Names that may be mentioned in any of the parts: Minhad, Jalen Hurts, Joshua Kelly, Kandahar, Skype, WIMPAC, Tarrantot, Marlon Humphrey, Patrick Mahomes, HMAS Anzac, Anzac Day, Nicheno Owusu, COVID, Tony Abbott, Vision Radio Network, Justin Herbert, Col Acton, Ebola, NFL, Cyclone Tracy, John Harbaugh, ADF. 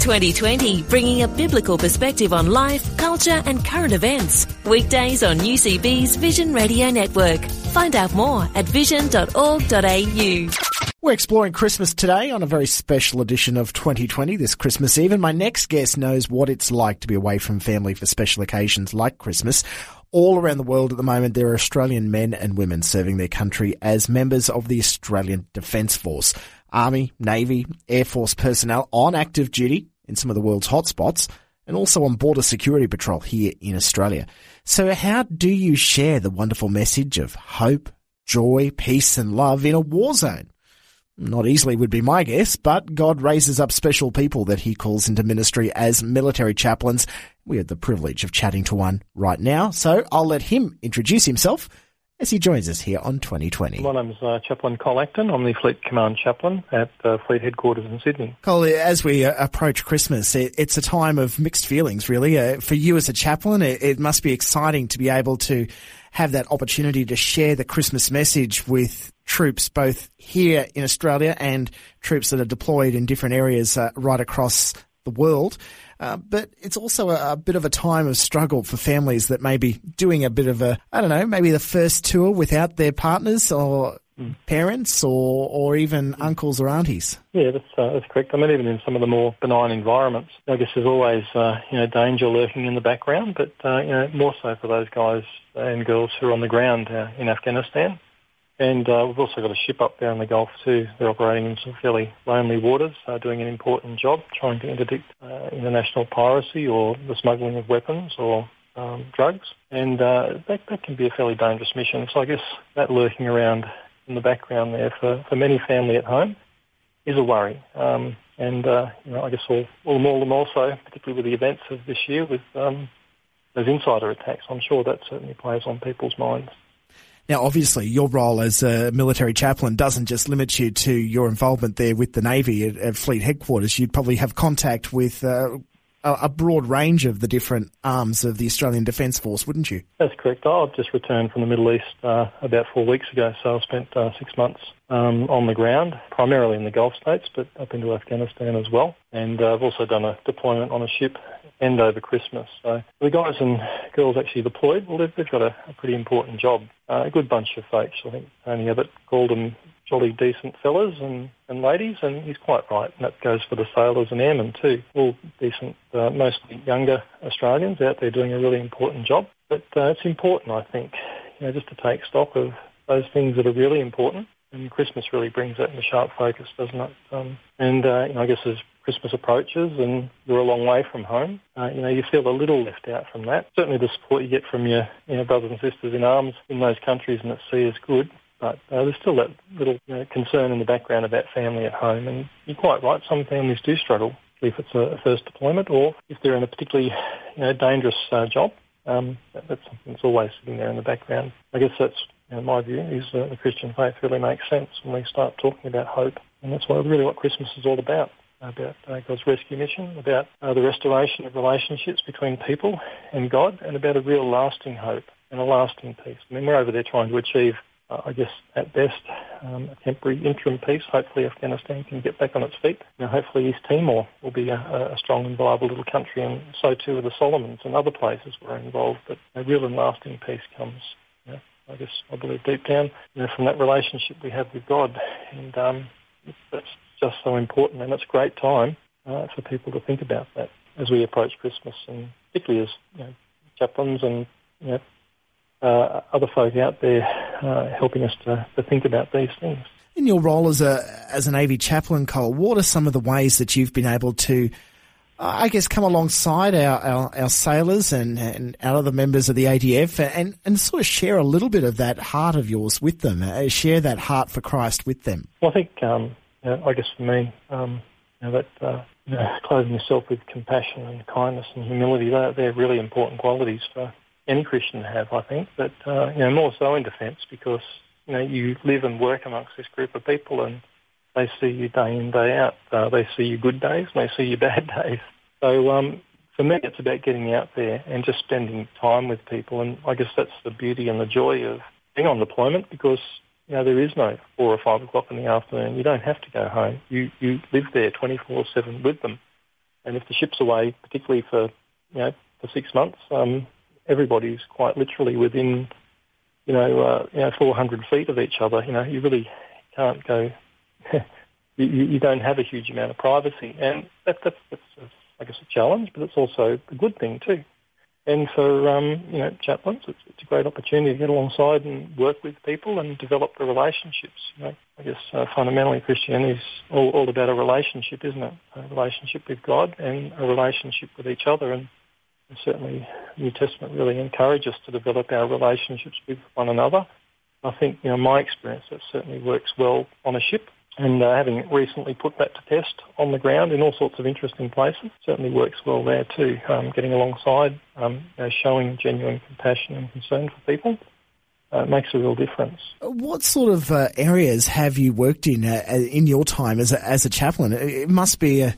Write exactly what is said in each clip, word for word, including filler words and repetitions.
twenty twenty, bringing a biblical perspective on life, culture and current events. Weekdays on U C B's Vision Radio Network. Find out more at vision dot org dot a u. We're exploring Christmas today on a very special edition of twenty twenty this Christmas Eve, and my next guest knows what it's like to be away from family for special occasions like Christmas. All around the world at the moment, there are Australian men and women serving their country as members of the Australian Defence Force. Army, Navy, Air Force personnel on active duty in some of the world's hotspots and also on border security patrol here in Australia. So how do you share the wonderful message of hope, joy, peace and love in a war zone? Not easily would be my guess, but God raises up special people that he calls into ministry as military chaplains. We had the privilege of chatting to one right now, so I'll let him introduce himself as he joins us here on twenty twenty. My name's uh, Chaplain Col Acton. I'm the Fleet Command Chaplain at uh, Fleet Headquarters in Sydney. Col, as we uh, approach Christmas, it, it's a time of mixed feelings, really. Uh, for you as a chaplain, it, it must be exciting to be able to have that opportunity to share the Christmas message with troops both here in Australia and troops that are deployed in different areas uh, right across the world. Uh, but it's also a, a bit of a time of struggle for families that may be doing a bit of a, I don't know, maybe the first tour without their partners or mm. parents or, or even mm. uncles or aunties. Yeah, that's, uh, that's correct. I mean, even in some of the more benign environments, I guess there's always, uh, you know, danger lurking in the background, but, uh, you know, more so for those guys and girls who are on the ground uh, in Afghanistan. And uh, we've also got a ship up there in the Gulf too. They're operating in some fairly lonely waters, uh, doing an important job, trying to interdict uh, international piracy or the smuggling of weapons or um, drugs. And uh, that, that can be a fairly dangerous mission. So I guess that lurking around in the background there for, for many family at home is a worry. Um, and uh, you know, I guess all, all the more and also, particularly with the events of this year, with um, those insider attacks, I'm sure that certainly plays on people's minds. Now, obviously, your role as a military chaplain doesn't just limit you to your involvement there with the Navy at, at Fleet Headquarters. You'd probably have contact with uh, a broad range of the different arms of the Australian Defence Force, wouldn't you? That's correct. I've just returned from the Middle East uh, about four weeks ago, so I spent uh, six months um, on the ground, primarily in the Gulf states, but up into Afghanistan as well. And uh, I've also done a deployment on a ship and over Christmas. So the guys and girls actually deployed, well, they've, they've got a, a pretty important job. Uh, a good bunch of folks. I think Tony Abbott called them jolly decent fellas and, and ladies, and he's quite right. And that goes for the sailors and airmen too. All decent, uh, mostly younger Australians out there doing a really important job. But uh, it's important, I think, you know, just to take stock of those things that are really important. And Christmas really brings that into sharp focus, doesn't it? Um, and uh, you know, I guess as Christmas approaches and you're a long way from home, uh, you know, you feel a little left out from that. Certainly the support you get from your you know, brothers and sisters in arms in those countries and at sea is good, but uh, there's still that little you know, concern in the background about family at home. And you're quite right, some families do struggle, if it's a first deployment or if they're in a particularly you know, dangerous uh, job. Um, that's something that's always sitting there in the background. I guess that's In my view, is that the Christian faith really makes sense when we start talking about hope. And that's what, really what Christmas is all about, about uh, God's rescue mission, about uh, the restoration of relationships between people and God, and about a real lasting hope and a lasting peace. I mean, we're over there trying to achieve, uh, I guess, at best, um, a temporary interim peace. Hopefully Afghanistan can get back on its feet. Now, hopefully East Timor will be a, a strong and viable little country, and so too are the Solomons and other places we're involved. But a real and lasting peace comes, you know, I guess I believe deep down, you know, from that relationship we have with God. And um, that's just so important, and it's a great time uh, for people to think about that as we approach Christmas, and particularly as you know, chaplains and you know, uh, other folk out there uh, helping us to, to think about these things. In your role as a as a Navy chaplain, Col, what are some of the ways that you've been able to I guess come alongside our, our, our sailors and, and our other members of the A D F and, and sort of share a little bit of that heart of yours with them, uh, share that heart for Christ with them? Well, I think, um, you know, I guess for me, um, you know, that uh, you know, clothing yourself with compassion and kindness and humility, they're, they're really important qualities for any Christian have, I think, but uh, you know, more so in defence, because you know you live and work amongst this group of people, and they see you day in, day out. Uh, they see your good days, and they see your bad days. So um, for me, it's about getting out there and just spending time with people, and I guess that's the beauty and the joy of being on deployment, because you know there is no four or five o'clock in the afternoon. You don't have to go home. You you live there twenty-four seven with them, and if the ship's away, particularly for you know for six months. Um, Everybody's quite literally within, you know, uh, you know, four hundred feet of each other. You know, you really can't go. you, you don't have a huge amount of privacy, and that, that's, that's, I guess, a challenge. But it's also a good thing too. And for um, you know, chaplains, it's, it's a great opportunity to get alongside and work with people and develop the relationships. You know, I guess uh, fundamentally, Christianity is all, all about a relationship, isn't it? A relationship with God and a relationship with each other, and And certainly, the New Testament really encourages us to develop our relationships with one another. I think, you know, my experience, that certainly works well on a ship. And uh, having recently put that to test on the ground in all sorts of interesting places, certainly works well there too. Um, getting alongside, um, you know, showing genuine compassion and concern for people. Uh, it makes a real difference. What sort of uh, areas have you worked in uh, in your time as a, as a chaplain? It must be, uh,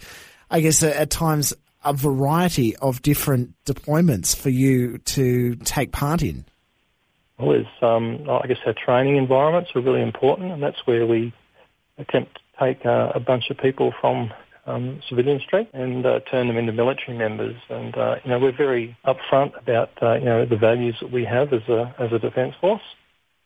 I guess, uh, at times, a variety of different deployments for you to take part in? Well, there's, um, I guess our training environments are really important, and that's where we attempt to take uh, a bunch of people from um, civilian street and uh, turn them into military members. And, uh, you know, we're very upfront about, uh, you know, the values that we have as a as a Defence Force.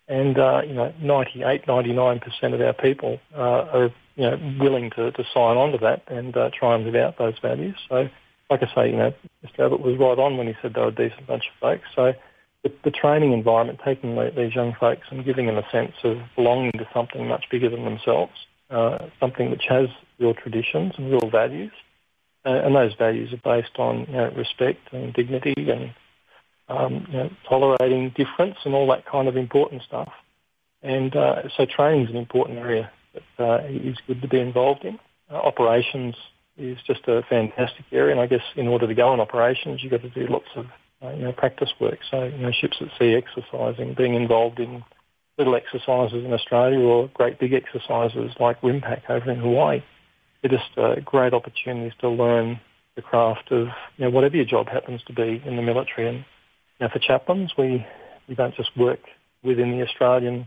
And, uh, you know, ninety-eight, ninety-nine percent of our people uh, are, you know, willing to, to sign on to that and uh, try and live out those values. So, like I say, you know, Mister Abbott was right on when he said they were a decent bunch of folks. So the, the training environment, taking these young folks and giving them a sense of belonging to something much bigger than themselves, uh, something which has real traditions and real values. Uh, and those values are based on, you know, respect and dignity and um, you know, tolerating difference and all that kind of important stuff. And uh, so training is an important area that uh, is good to be involved in. Uh, operations is just a fantastic area, and I guess in order to go on operations, you've got to do lots of uh, you know, practice work. So, you know, ships at sea exercising, being involved in little exercises in Australia or great big exercises like WIMPAC over in Hawaii. They're just uh, great opportunities to learn the craft of, you know, whatever your job happens to be in the military. And you know, for chaplains, we, we don't just work within the Australian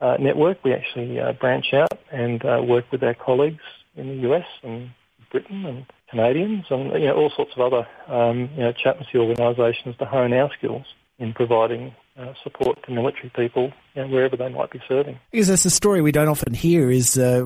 uh, network. We actually uh, branch out and uh, work with our colleagues in the U S and Britain and Canadians and, you know, all sorts of other um, you know, chaplaincy organisations to hone our skills in providing uh, support to military people, you know, wherever they might be serving. Because that's a story we don't often hear, is uh,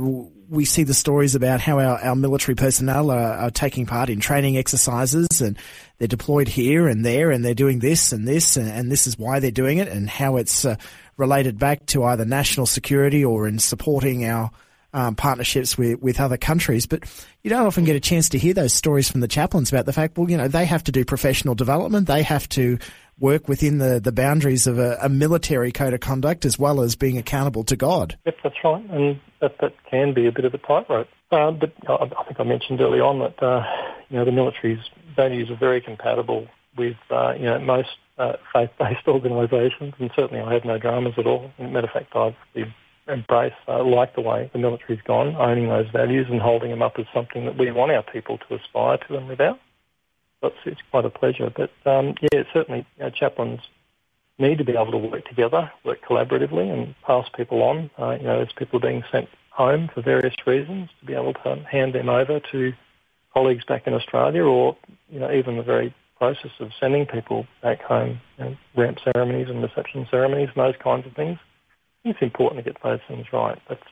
we see the stories about how our, our military personnel are, are taking part in training exercises, and they're deployed here and there, and they're doing this and this, and, and this is why they're doing it, and how it's uh, related back to either national security or in supporting our Um, partnerships with, with other countries. But you don't often get a chance to hear those stories from the chaplains about the fact, well, you know, they have to do professional development. They have to work within the, the boundaries of a, a military code of conduct, as well as being accountable to God. Yep, that's right. And that, that can be a bit of a tightrope. Uh, but I, I think I mentioned early on that, uh, you know, the military's values are very compatible with, uh, you know, most uh, faith-based organisations. And certainly I have no dramas at all. As a matter of fact, I've been embrace, uh, like the way the military's gone, owning those values and holding them up as something that we want our people to aspire to and live out. That's, it's quite a pleasure. But, um, yeah, certainly our chaplains need to be able to work together, work collaboratively and pass people on, uh, you know, as people are being sent home for various reasons, to be able to hand them over to colleagues back in Australia, or, you know, even the very process of sending people back home, you know, ramp ceremonies and reception ceremonies and those kinds of things. It's important to get those things right. That's,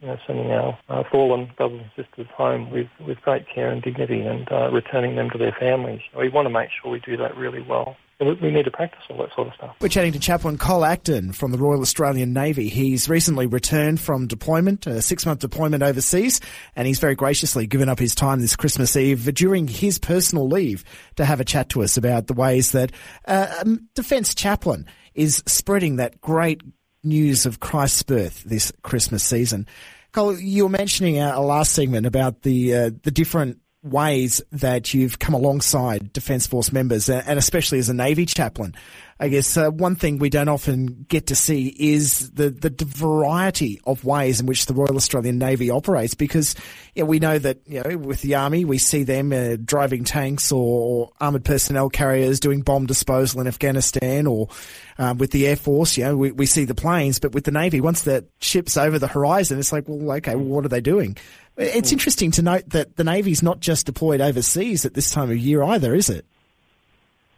you know, sending our uh, fallen brothers and sisters home with, with great care and dignity, and uh, returning them to their families. We want to make sure we do that really well. We need to practice all that sort of stuff. We're chatting to Chaplain Col Acton from the Royal Australian Navy. He's recently returned from deployment, a six-month deployment overseas, and he's very graciously given up his time this Christmas Eve during his personal leave to have a chat to us about the ways that uh, Defence Chaplain is spreading that great news of Christ's birth this Christmas season. Col, you were mentioning our last segment about the uh, the different ways that you've come alongside Defence Force members, and especially as a Navy chaplain. I guess uh, one thing we don't often get to see is the, the variety of ways in which the Royal Australian Navy operates, because you know, we know that you know with the Army we see them uh, driving tanks or armoured personnel carriers doing bomb disposal in Afghanistan, or um, with the Air Force, you know, we, we see the planes. But with the Navy, once that ship's over the horizon, it's like, well, okay, well, what are they doing? It's interesting to note that the Navy's not just deployed overseas at this time of year either, is it?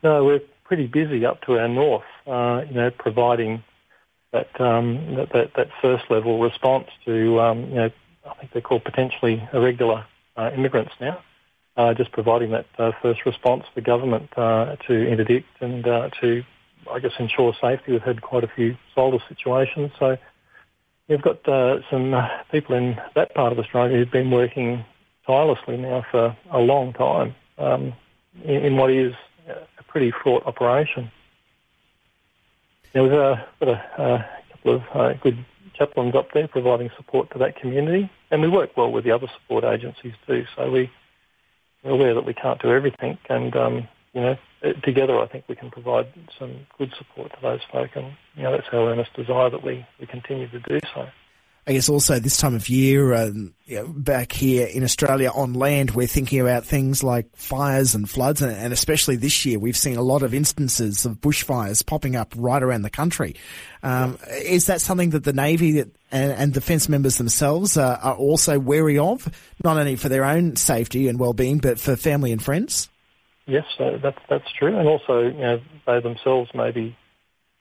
No, we're pretty busy up to our north, uh, you know, providing that, um, that, that that first level response to, um, you know, I think they're called potentially irregular uh, immigrants now, uh, just providing that uh, first response for government uh, to interdict and uh, to, I guess, ensure safety. We've had quite a few soldier situations, so we've got uh, some people in that part of Australia who've been working tirelessly now for a long time um, in, in what is a pretty fraught operation. There was a, a, a couple of uh, good chaplains up there providing support to that community, and we work well with the other support agencies too, so we, we're aware that we can't do everything, and um, you know, together I think we can provide some good support to those folk, and you know, that's our earnest desire that we, we continue to do so. I guess also this time of year, um, you know, back here in Australia on land, we're thinking about things like fires and floods, and, and especially this year we've seen a lot of instances of bushfires popping up right around the country. Um, yeah. Is that something that the Navy and, and defence members themselves are, are also wary of, not only for their own safety and well-being, but for family and friends? Yes, so that's, that's true, and also you know, they themselves may be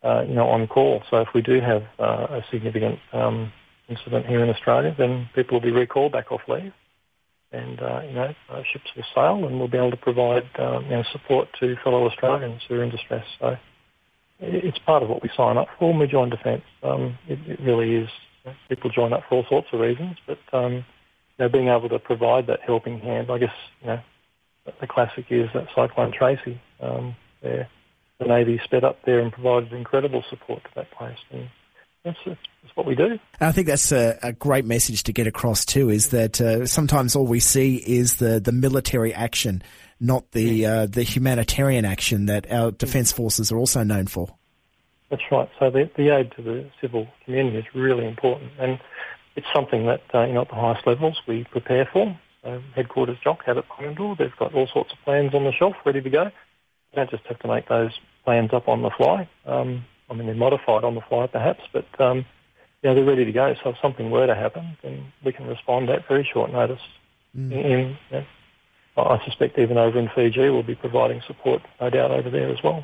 uh, you know, on call, so if we do have uh, a significant um incident here in Australia, then people will be recalled back off leave, and uh, you know, uh, ships will sail, and we'll be able to provide um, you know, support to fellow Australians who are in distress. So it's part of what we sign up for when we join Defence. Um, it, it really is. You know, people join up for all sorts of reasons, but um, you know, being able to provide that helping hand, I guess you know, the classic is that Cyclone Tracy, um, where the Navy sped up there and provided incredible support to that place. And, That's, that's what we do. And I think that's a, a great message to get across too, is that uh, sometimes all we see is the, the military action, not the yeah. uh, the humanitarian action that our defence forces are also known for. That's right. So the, the aid to the civil community is really important, and it's something that uh, you know, at the highest levels we prepare for. So Headquarters Jock had at Pineville, they've got all sorts of plans on the shelf ready to go. You don't just have to make those plans up on the fly. Um, I mean, they're modified on the fly perhaps, but um, you know, they're ready to go. So if something were to happen, then we can respond at very short notice. Mm. In, in, yeah. I suspect even over in Fiji we'll be providing support, no doubt, over there as well.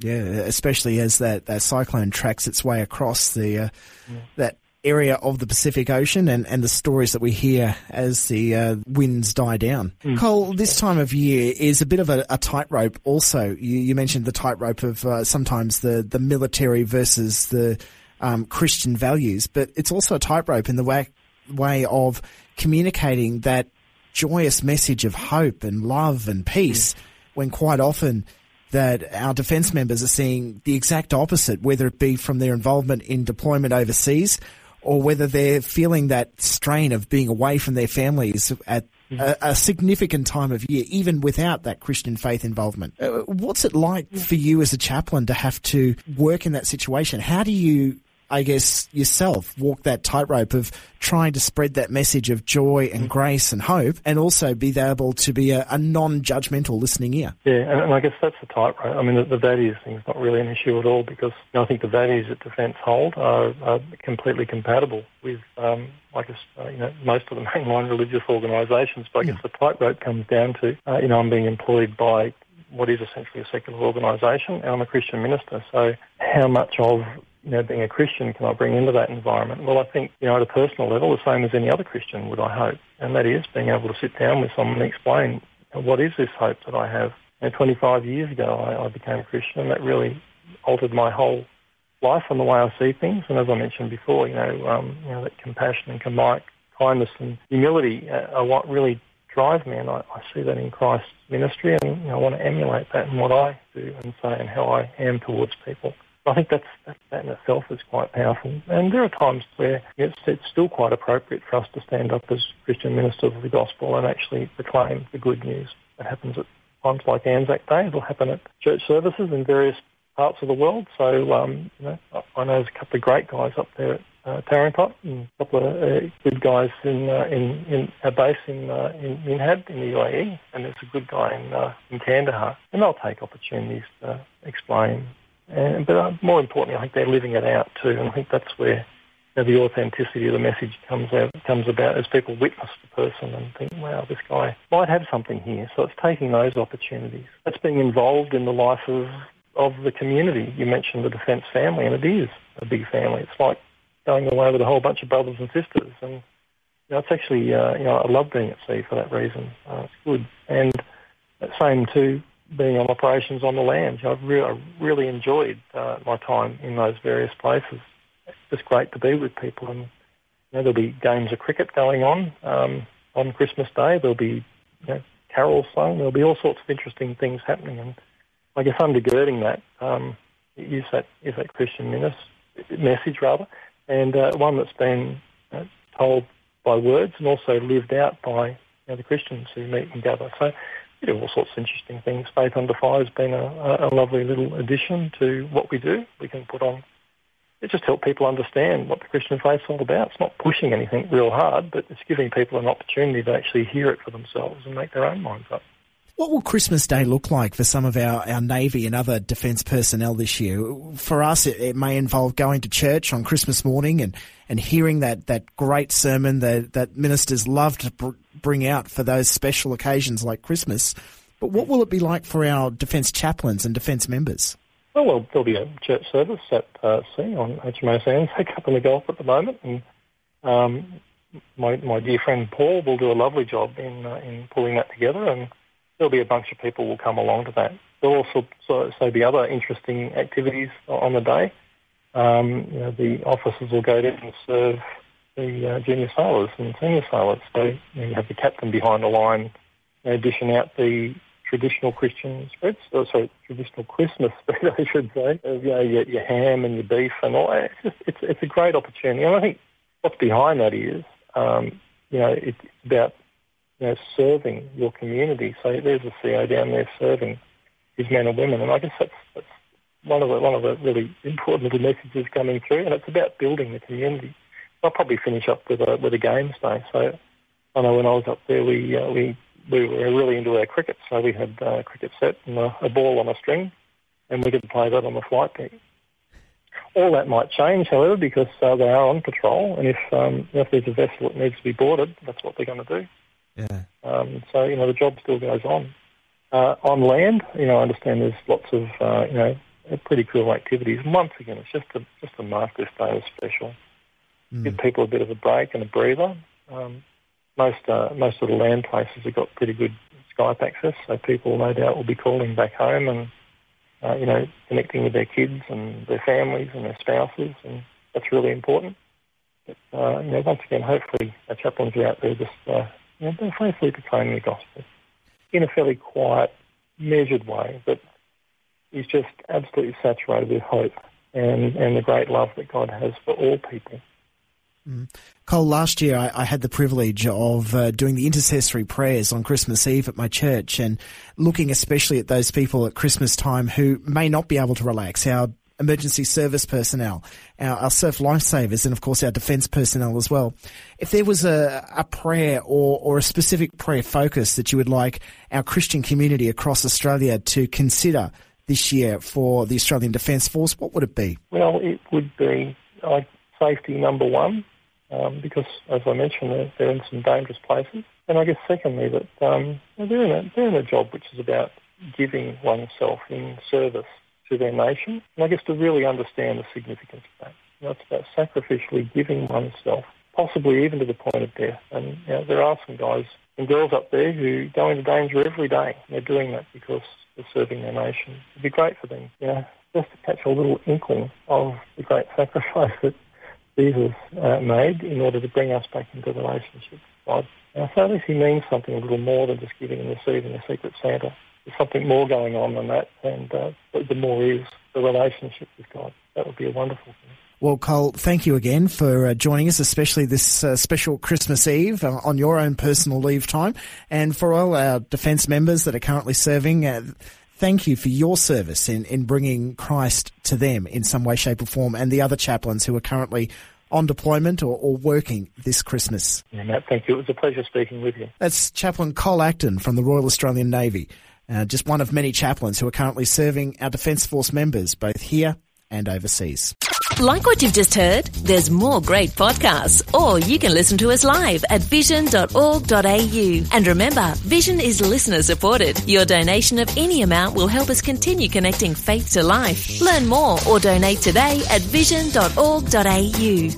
Yeah, especially as that, that cyclone tracks its way across the uh, yeah. that area of the Pacific Ocean, and, and the stories that we hear as the uh, winds die down. Mm. Col, this time of year is a bit of a, a tightrope also. You, you mentioned the tightrope of uh, sometimes the, the military versus the um, Christian values, but it's also a tightrope in the way, way of communicating that joyous message of hope and love and peace, mm. when quite often that our defence members are seeing the exact opposite, whether it be from their involvement in deployment overseas, or whether they're feeling that strain of being away from their families at a, a significant time of year, even without that Christian faith involvement. Uh, what's it like for you as a chaplain to have to work in that situation? How do you, I guess, yourself walk that tightrope of trying to spread that message of joy and grace and hope, and also be able to be a, a non-judgmental listening ear? Yeah, and, and I guess that's the tightrope. I mean, the, the values thing is not really an issue at all, because you know, I think the values that Defence hold are, are completely compatible with, um, I guess, uh, you know, most of the mainline religious organisations. But I guess yeah. the tightrope comes down to, uh, you know, I'm being employed by what is essentially a secular organisation, and I'm a Christian minister. So how much of you know, being a Christian can I bring into that environment? Well, I think, you know, at a personal level, the same as any other Christian would, I hope, and that is being able to sit down with someone and explain, what is this hope that I have? You know, twenty-five years ago, I, I became a Christian, and that really altered my whole life and the way I see things. And as I mentioned before, you know, um, you know that compassion and combined kindness and humility are what really drive me, and I, I see that in Christ's ministry, and you know, I want to emulate that in what I do and say and how I am towards people. I think that's, that, that in itself is quite powerful. And there are times where it's, it's still quite appropriate for us to stand up as Christian ministers of the gospel and actually proclaim the good news. That happens at times like Anzac Day. It'll happen at church services and various parts of the world. So um, you know, I know there's a couple of great guys up there at uh, Tarrantot, and a couple of uh, good guys in, uh, in in our base in uh, in Minhad in the U A E, and there's a good guy in uh, in Kandahar, and they'll take opportunities to explain. And, but uh, more importantly, I think they're living it out too, and I think that's where you know, the authenticity of the message comes out, comes about as people witness the person and think, wow, this guy might have something here. So it's taking those opportunities. That's being involved in the life of, of the community. You mentioned the Defence family, and it is a big family. It's like going away with a whole bunch of brothers and sisters, and you know, it's actually, uh, you know, I love being at sea for that reason. Uh, it's good. And that same too, being on operations on the land. I've re- I really enjoyed uh, my time in those various places. It's just great to be with people. And you know, there'll be games of cricket going on um, on Christmas Day. There'll be you know, carols sung. There'll be all sorts of interesting things happening. And I guess undergirding that um, is that is that Christian message, rather, and uh, one that's been you know, told by words and also lived out by you know, the Christians who meet and gather. So we do all sorts of interesting things. Faith Under Fire has been a, a lovely little addition to what we do. We can put on, it just helps people understand what the Christian faith's all about. It's not pushing anything real hard, but it's giving people an opportunity to actually hear it for themselves and make their own minds up. What will Christmas Day look like for some of our, our Navy and other Defence personnel this year? For us, it, it may involve going to church on Christmas morning and, and hearing that, that great sermon that, that ministers love to br- bring out for those special occasions like Christmas. But what will it be like for our Defence chaplains and Defence members? Well, well there'll be a church service at uh, sea on H M A S A Anzac up in the Gulf at the moment, and um, my, my dear friend Paul will do a lovely job in uh, in pulling that together, and there'll be a bunch of people who will come along to that. There'll also so, so be other interesting activities on the day. Um, you know, the officers will go down and serve the uh, junior sailors and senior sailors. So you, know, you have the captain behind the line, you know, dishing out the traditional Christian spreads, or sorry, traditional Christmas spread, I should say. You know, your, your ham and your beef and all that. It's, just, it's, it's a great opportunity. And I think what's behind that is, um, you know, it's about you know, serving your community. So there's a C O down there serving his men and women, and I guess that's, that's one of the one of the really important little messages coming through. And it's about building the community. I'll probably finish up with a with a games day. So I know when I was up there, we uh, we we were really into our cricket. So we had a cricket set and a, a ball on a string, and we could play that on the flight deck. All that might change, however, because uh, they are on patrol, and if um, if there's a vessel that needs to be boarded, that's what they're going to do. Yeah. Um, so, you know, the job still goes on. Uh, on land, you know, I understand there's lots of, uh, you know, pretty cool activities. And once again, it's just a, just to mark this day as special. Mm. Give people a bit of a break and a breather. Um, most uh, most of the land places have got pretty good Skype access, so people no doubt will be calling back home and, uh, you know, connecting with their kids and their families and their spouses, and that's really important. But, uh, you know, once again, hopefully our chaplains are out there just... Uh, You know, they're faithfully proclaiming the gospel in a fairly quiet, measured way that is just absolutely saturated with hope and, and the great love that God has for all people. Mm. Col, last year I, I had the privilege of uh, doing the intercessory prayers on Christmas Eve at my church, and looking especially at those people at Christmas time who may not be able to relax, our emergency service personnel, our, our surf lifesavers, and of course our Defence personnel as well. If there was a, a prayer or, or a specific prayer focus that you would like our Christian community across Australia to consider this year for the Australian Defence Force, what would it be? Well, it would be uh, safety number one, um, because as I mentioned, they're, they're in some dangerous places. And I guess secondly, that um, they're, in a, they're in a job which is about giving oneself in service to their nation, and I guess to really understand the significance of that. You know, it's about sacrificially giving oneself, possibly even to the point of death. And you know, there are some guys and girls up there who go into danger every day, and they're doing that because they're serving their nation. It'd be great for them, you know, just to catch a little inkling of the great sacrifice that Jesus uh, made in order to bring us back into relationship with God. Now, so at least he means something a little more than just giving and receiving a secret Santa. There's something more going on than that, and uh, the more is the relationship with God. That would be a wonderful thing. Well, Col, thank you again for uh, joining us, especially this uh, special Christmas Eve uh, on your own personal leave time. And for all our Defence members that are currently serving, uh, thank you for your service in, in bringing Christ to them in some way, shape or form, and the other chaplains who are currently on deployment or, or working this Christmas. Yeah, Matt, thank you. It was a pleasure speaking with you. That's Chaplain Col Acton from the Royal Australian Navy, uh, just one of many chaplains who are currently serving our Defence Force members, both here and overseas. Like what you've just heard? There's more great podcasts, or you can listen to us live at vision dot org dot a u. And remember, Vision is listener supported. Your donation of any amount will help us continue connecting faith to life. Learn more or donate today at vision dot org dot a u.